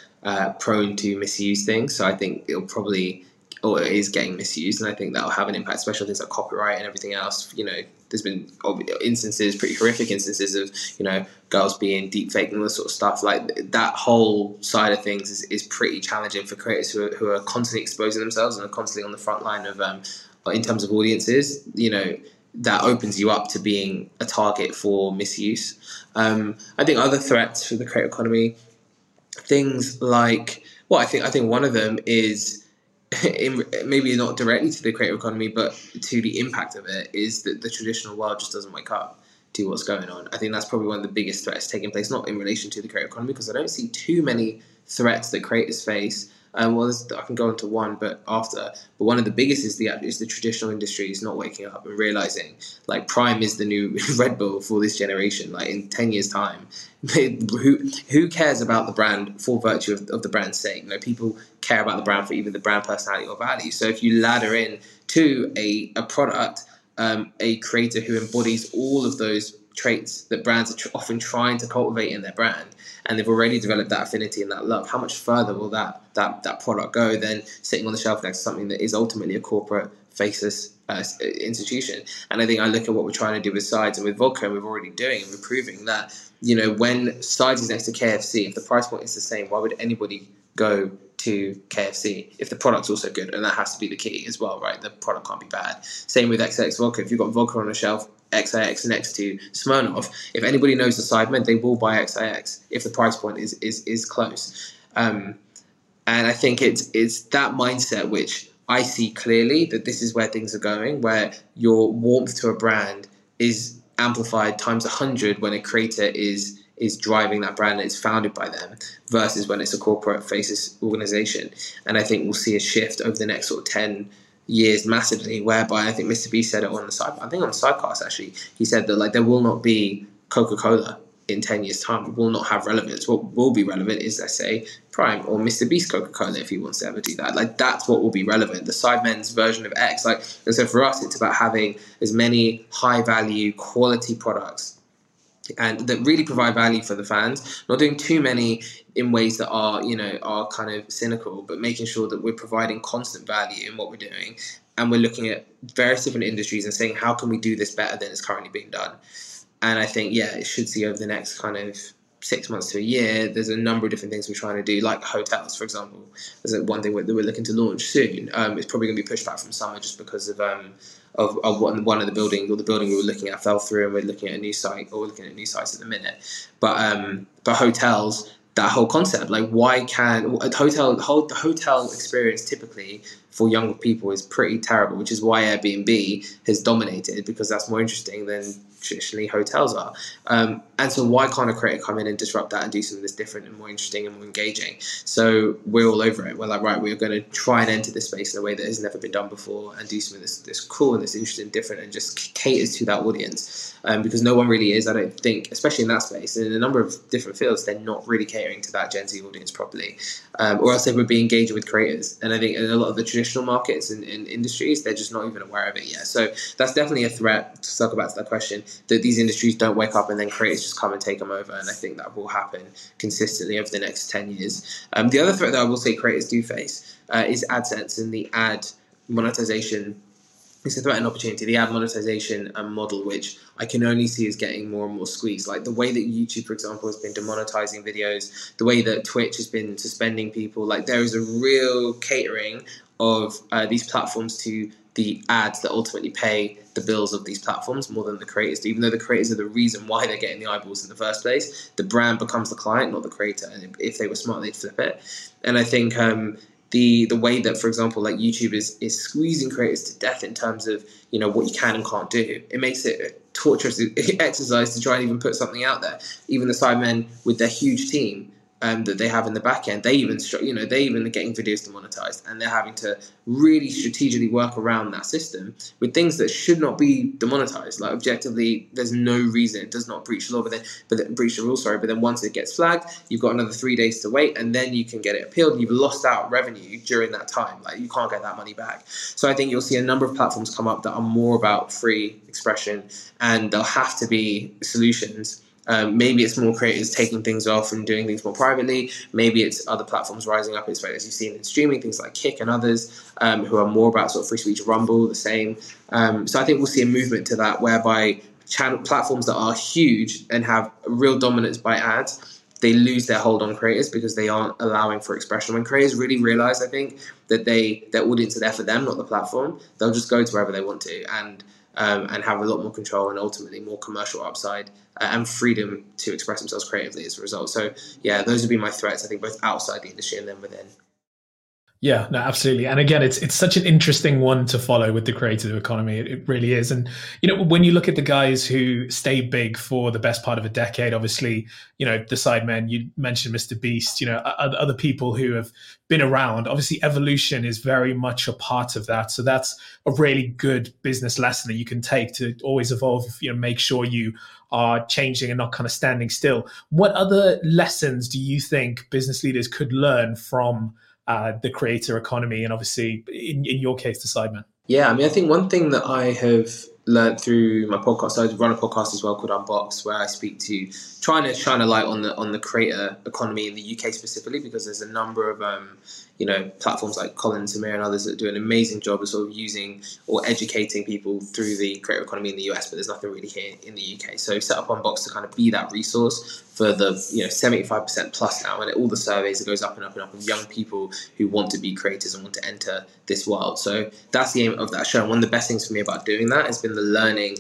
prone to misuse things. So I think it is getting misused, and I think that'll have an impact, especially things like copyright and everything else. You know, there's been pretty horrific instances of, you know, girls being deepfaked and all this sort of stuff. Like, that whole side of things is pretty challenging for creators who are constantly exposing themselves and are constantly on the front line of, in terms of audiences, you know, that opens you up to being a target for misuse. I think other threats for the creator economy, things like, I think one of them is, maybe not directly to the creator economy, but to the impact of it, is that the traditional world just doesn't wake up to what's going on. I think that's probably one of the biggest threats taking place, not in relation to the creator economy, because I don't see too many threats that creators face. I can go into one, but one of the biggest is the traditional industries not waking up and realizing, like, Prime is the new Red Bull for this generation. Like, in 10 years' time, who cares about the brand for virtue of the brand's sake? You know, people care about the brand for either the brand personality or value. So if you ladder in to a product, a creator who embodies all of those traits that brands are often trying to cultivate in their brand, and they've already developed that affinity and that love, how much further will that product go than sitting on the shelf next to something that is ultimately a corporate faceless institution? And I think I look at what we're trying to do with Sides and with Vodka, and we're already doing, and we're proving that, you know, when Sides is next to KFC, if the price point is the same, why would anybody go to KFC if the product's also good? And that has to be the key as well, right? The product can't be bad. Same with XX Vodka. If you've got Vodka on a shelf, XIX next to Smirnoff, if anybody knows the Sidemen, they will buy XIX if the price point is close. And I think it's that mindset which I see clearly, that this is where things are going, where your warmth to a brand is amplified times 100 when a creator is driving that brand and it's founded by them, versus when it's a corporate faceless organization. And I think we'll see a shift over the next sort of 10 years massively, whereby I think Mr Beast said it on the side, I think on the sidecast actually, he said that, like, there will not be Coca-Cola in 10 years time. It will not have relevance. What will be relevant is, let's say, Prime or Mr Beast Coca-Cola, if he wants to ever do that. Like, that's what will be relevant, the Sidemen's version of X. Like, and so for us, it's about having as many high value quality products and that really provide value for the fans, not doing too many in ways that are, you know, are kind of cynical, but making sure that we're providing constant value in what we're doing, and we're looking at various different industries and saying, how can we do this better than it's currently being done? And I think, yeah, it should see over the next kind of 6 months to a year, there's a number of different things we're trying to do, like hotels, for example. There's one thing that we're looking to launch soon. It's probably going to be pushed back from summer just because of one of the buildings, or the building we were looking at fell through, and we're looking at a new site, or we're looking at new sites at the minute. But hotels, that whole concept, like, why can the hotel experience typically for younger people is pretty terrible, which is why Airbnb has dominated, because that's more interesting than traditionally hotels are. And so why can't a creator come in and disrupt that and do something that's different and more interesting and more engaging? So we're all over it. We're like, right, we're going to try and enter this space in a way that has never been done before, and do something that's cool and that's interesting and different, and just caters to that audience, because no one really is, I don't think, especially in that space, and in a number of different fields, they're not really catering to that Gen Z audience properly, or else they would be engaging with creators. And I think in a lot of the traditional markets and industries, they're just not even aware of it yet. So that's definitely a threat, to circle back to that question, that these industries don't wake up and then creators just come and take them over. And I think that will happen consistently over the next 10 years. The other threat that I will say creators do face is AdSense and the ad monetization. It's a threat and opportunity, the ad monetization model, which I can only see is getting more and more squeezed. Like, the way that YouTube, for example, has been demonetizing videos, the way that Twitch has been suspending people, like, there is a real catering of these platforms to the ads that ultimately pay the bills of these platforms more than the creators do, even though the creators are the reason why they're getting the eyeballs in the first place. The brand becomes the client, not the creator, and if they were smart, they'd flip it. And I think the way that, for example, like YouTube is squeezing creators to death in terms of, you know, what you can and can't do, it makes it a torturous exercise to try and even put something out there. Even the Sidemen with their huge team that they have in the back end. They even, you know, they even are getting videos demonetized, and they're having to really strategically work around that system with things that should not be demonetized. Like, objectively, there's no reason, it does not breach the law, but then once it gets flagged, you've got another 3 days to wait, and then you can get it appealed. You've lost out revenue during that time. Like, you can't get that money back. So I think you'll see a number of platforms come up that are more about free expression, and there'll have to be solutions. Maybe it's more creators taking things off and doing things more privately. Maybe it's other platforms rising up, as you've seen in streaming, things like Kick and others, who are more about sort of free speech. Rumble, the same. So I think we'll see a movement to that, whereby platforms that are huge and have real dominance by ads, they lose their hold on creators because they aren't allowing for expression. When creators really realize, I think, that their audience are there for them, not the platform, they'll just go to wherever they want to, and have a lot more control, and ultimately more commercial upside and freedom to express themselves creatively as a result. So yeah, those would be my threats, I think, both outside the industry and then within. Yeah, no, absolutely. And again, it's such an interesting one to follow with the creative economy. It really is. And, you know, when you look at the guys who stay big for the best part of a decade, obviously, you know, the Sidemen, you mentioned Mr Beast, you know, other people who have been around, obviously evolution is very much a part of that. So that's a really good business lesson that you can take to always evolve, you know, make sure you are changing and not kind of standing still. What other lessons do you think business leaders could learn from the creator economy, and obviously in your case, the Sidemen? Yeah, I mean, I think one thing that I have learned through my podcast, I run a podcast as well called Unbox, where I speak to trying to light on the creator economy in the UK specifically, because there's a number of you know, platforms like Colin, Samir, and others that do an amazing job of sort of using or educating people through the creator economy in the US, but there's nothing really here in the UK. So set up Unbox to kind of be that resource for the, you know, 75% plus now, and all the surveys, it goes up and up and up of young people who want to be creators and want to enter this world. So that's the aim of that show. And one of the best things for me about doing that has been the learning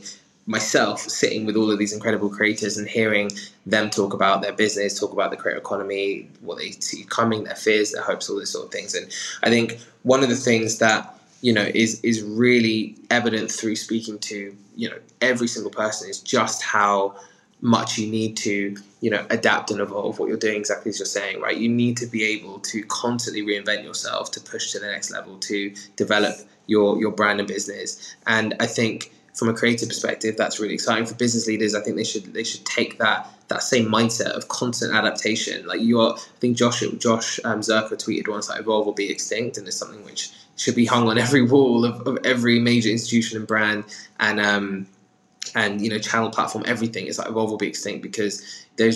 myself, sitting with all of these incredible creators and hearing them talk about their business, talk about the creator economy, what they see coming, their fears, their hopes, all those sort of things. And I think one of the things that, you know, is really evident through speaking to, you know, every single person is just how much you need to, you know, adapt and evolve what you're doing, exactly as you're saying, right? You need to be able to constantly reinvent yourself, to push to the next level, to develop your brand and business. And I think from a creative perspective, that's really exciting. For business leaders, I think they should take that same mindset of constant adaptation. Like, I think Josh Zerka tweeted once, like, evolve or be extinct, and it's something which should be hung on every wall of every major institution and brand and you know, channel, platform, everything. It's like, evolve or be extinct, because you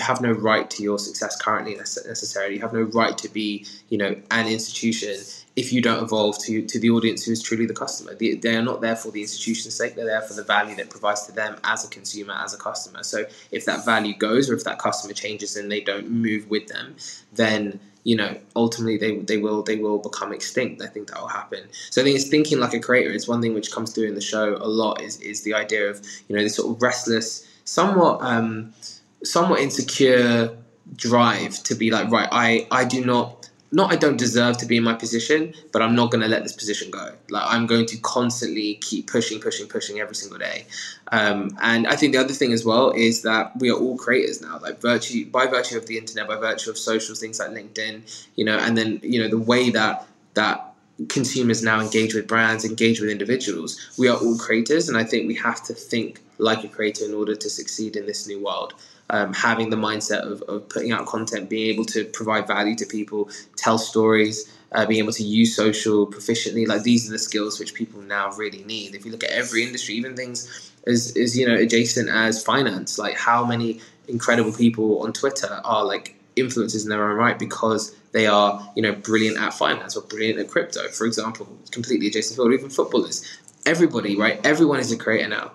have no right to your success currently necessarily. You have no right to be, you know, an institution if you don't evolve to the audience who is truly the customer. They are not there for the institution's sake. They're there for the value that provides to them as a consumer, as a customer. So if that value goes, or if that customer changes and they don't move with them, then, you know, ultimately they will become extinct. I think that will happen. So I think it's thinking like a creator. It's one thing which comes through in the show a lot is the idea of, you know, this sort of restless, somewhat insecure drive to be like, right, I don't deserve to be in my position, but I'm not going to let this position go. Like, I'm going to constantly keep pushing every single day. And I think the other thing as well is that we are all creators now, like by virtue of the internet, by virtue of socials, things like LinkedIn, you know, and then, you know, the way that consumers now engage with brands, engage with individuals. We are all creators, and I think we have to think like a creator in order to succeed in this new world. Having the mindset of putting out content, being able to provide value to people, tell stories, being able to use social proficiently. Like, these are the skills which people now really need. If you look at every industry, even things as you know, adjacent as finance, like how many incredible people on Twitter are like influencers in their own right because they are, you know, brilliant at finance or brilliant at crypto, for example, completely adjacent field, even footballers. Everybody, right? Everyone is a creator now.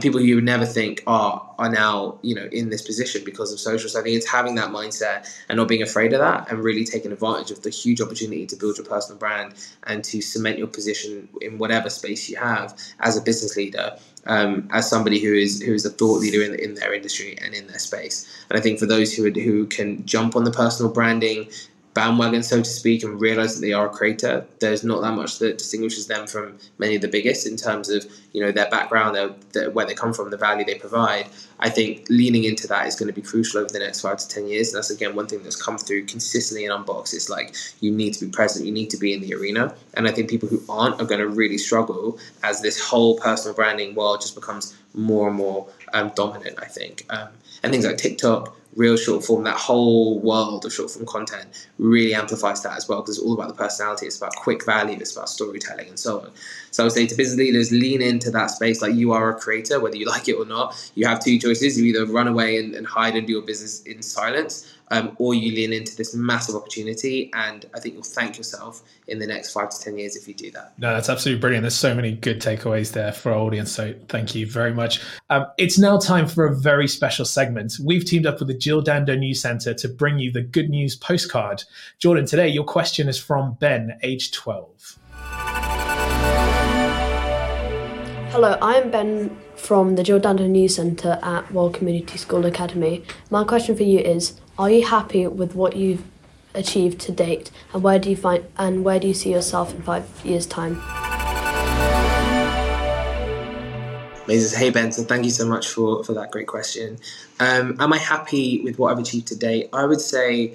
People you would never think are now, you know, in this position because of social. So I think it's having that mindset and not being afraid of that, and really taking advantage of the huge opportunity to build your personal brand and to cement your position in whatever space you have as a business leader, as somebody who is a thought leader in their industry and in their space. And I think for those who can jump on the personal branding bandwagon, so to speak, and realise that they are a creator. There's not that much that distinguishes them from many of the biggest in terms of, you know, their background, their, where they come from, the value they provide. I think leaning into that is going to be crucial over the next 5 to 10 years. And that's, again, one thing that's come through consistently in Unbox. It's like, you need to be present, you need to be in the arena. And I think people who aren't are going to really struggle as this whole personal branding world just becomes more and more dominant, I think. And things like TikTok, real short form, that whole world of short form content really amplifies that as well, because it's all about the personality, it's about quick value, it's about storytelling and so on. So I would say to business leaders, lean into that space. Like, you are a creator, whether you like it or not. You have two choices. You either run away and hide and do your business in silence, or you lean into this massive opportunity, and I think you'll thank yourself in the next 5 to 10 years if you do that. No, that's absolutely brilliant. There's so many good takeaways there for our audience, so thank you very much. It's now time for a very special segment. We've teamed up with the Jill Dando News Centre to bring you the Good News Postcard. Jordan, today your question is from Ben, age 12. Hello, I'm Ben from the Jill Dando News Centre at World Community School Academy. My question for you is, are you happy with what you've achieved to date, and where do you see yourself in 5 years' time? Amazing. Hey Ben, so thank you so much for that great question. Am I happy with what I've achieved to date? I would say,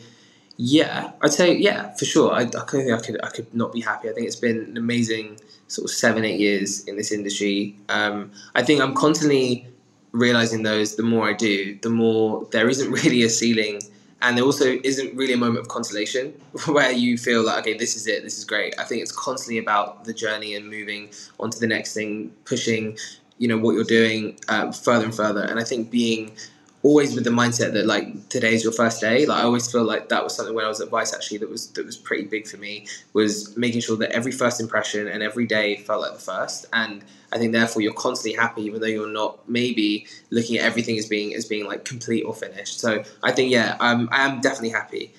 yeah. I'd say, yeah, for sure. I don't think I could not be happy. I think it's been an amazing sort of 7-8 years in this industry. I think I'm constantly realizing the more I do, the more there isn't really a ceiling, and there also isn't really a moment of consolation where you feel like, okay, this is it, this is great. I think it's constantly about the journey and moving on to the next thing, pushing, you know, what you're doing further and further. And I think being always with the mindset that, like, today's your first day. Like, I always feel like that was something when I was at Vice, actually, that was pretty big for me, was making sure that every first impression and every day felt like the first. And I think therefore you're constantly happy, even though you're not maybe looking at everything as being like complete or finished. So I think, yeah, I am definitely happy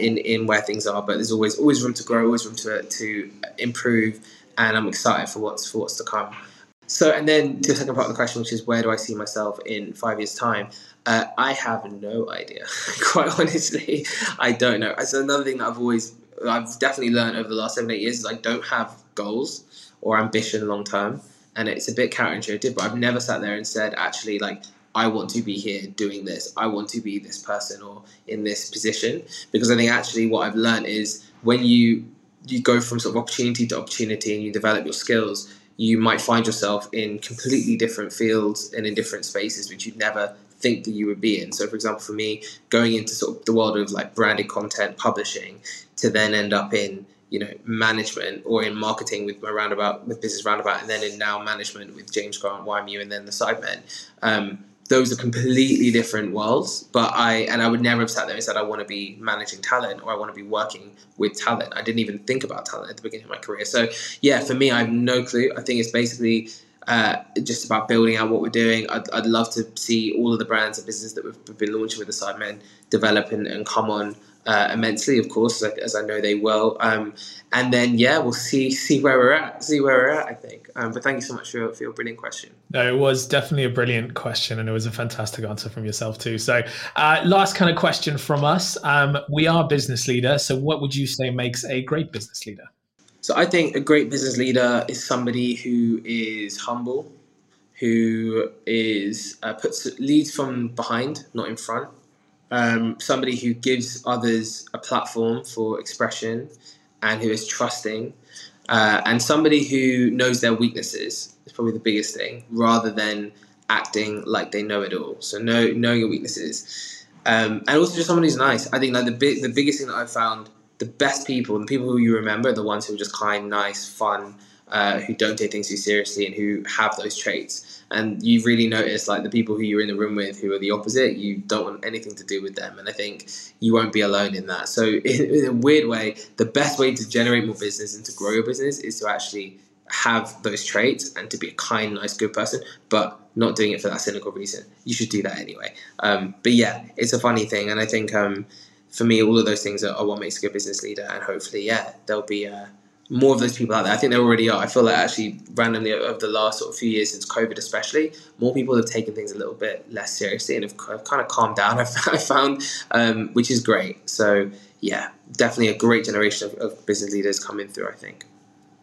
in where things are, but there's always room to grow, always room to improve, and I'm excited for what's to come. So, and then to the second part of the question, which is, where do I see myself in 5 years' time? I have no idea, quite honestly. I don't know. That's another thing that I've definitely learned over the last 7-8 years, is I don't have goals or ambition long term. And it's a bit counterintuitive, but I've never sat there and said, actually, like, I want to be here doing this. I want to be this person or in this position. Because I think actually what I've learned is, when you go from sort of opportunity to opportunity and you develop your skills, you might find yourself in completely different fields and in different spaces which you'd never think that you would be in. So, for example, for me, going into sort of the world of like branded content publishing to then end up in, you know, management or in marketing with my Roundabout, with Business Roundabout, and then in now management with James Grant, YMU, and then the Sidemen. Those are completely different worlds, but I would never have sat there and said I want to be managing talent or I want to be working with talent. I didn't even think about talent at the beginning of my career. So yeah, for me, I have no clue. I think it's basically just about building out what we're doing. I'd love to see all of the brands and businesses that we've been launching with the Sidemen develop and come on immensely, of course, as I know they will. And then, yeah, we'll see where we're at. I think. But thank you so much for your brilliant question. No, it was definitely a brilliant question, and it was a fantastic answer from yourself too. So, last kind of question from us. We are business leaders. So, what would you say makes a great business leader? So, I think a great business leader is somebody who is humble, who is leads from behind, not in front. Somebody who gives others a platform for expression and who is trusting, and somebody who knows their weaknesses is probably the biggest thing, rather than acting like they know it all. So knowing your weaknesses, and also just someone who's nice. I think like the biggest thing that I've found, the best people, the people who you remember, the ones who are just kind, nice, fun, who don't take things too seriously and who have those traits. And you really notice, like, the people who you're in the room with who are the opposite, you don't want anything to do with them. And I think you won't be alone in that. So in a weird way, the best way to generate more business and to grow your business is to actually have those traits and to be a kind, nice, good person, but not doing it for that cynical reason. You should do that anyway. But yeah, it's a funny thing. And I think for me, all of those things are what makes a good business leader. And hopefully, yeah, there'll be more of those people out there. I think there already are. I feel like actually randomly over the last sort of few years since COVID especially, more people have taken things a little bit less seriously and have kind of calmed down, I found, which is great. So yeah, definitely a great generation of business leaders coming through, I think.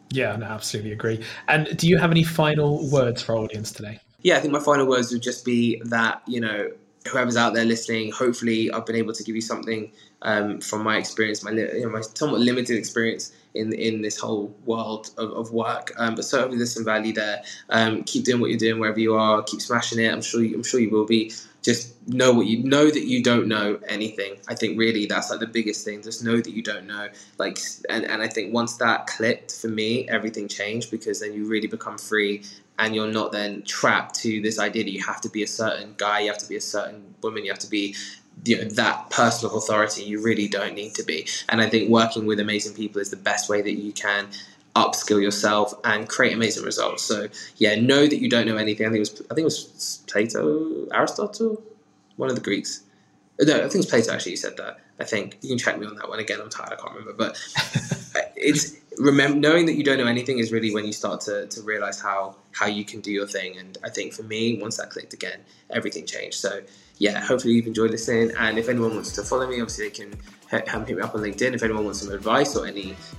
Yeah, no, absolutely agree. And do you have any final words for our audience today? Yeah, I think my final words would just be that, you know, whoever's out there listening, hopefully I've been able to give you something from my experience, my somewhat limited experience in this whole world of work. But certainly there's some value there. Keep doing what you're doing wherever you are. Keep smashing it. I'm sure you will be. Just know what you know, that you don't know anything. I think really that's like the biggest thing. Just know that you don't know. Like, and I think once that clicked for me, everything changed, because then you really become free and you're not then trapped to this idea that you have to be a certain guy, you have to be a certain woman, you have to be, you know, that person of authority. You really don't need to be. And I think working with amazing people is the best way that you can upskill yourself and create amazing results. So yeah, know that you don't know anything. I think it was Plato, Aristotle, one of the Greeks. No, I think it was Plato actually who said that. I think you can check me on that one again. I'm tired. I can't remember. But knowing that you don't know anything is really when you start to realize how you can do your thing. And I think for me, once that clicked again, everything changed. So yeah, hopefully you've enjoyed listening. And if anyone wants to follow me, obviously they can hit me up on LinkedIn. If anyone wants some advice or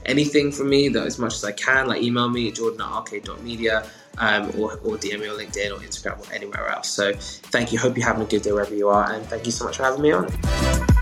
anything from me, that as much as I can, like email me at jordan@arcade.media, or DM me on LinkedIn or Instagram or anywhere else. So thank you. Hope you're having a good day wherever you are. And thank you so much for having me on.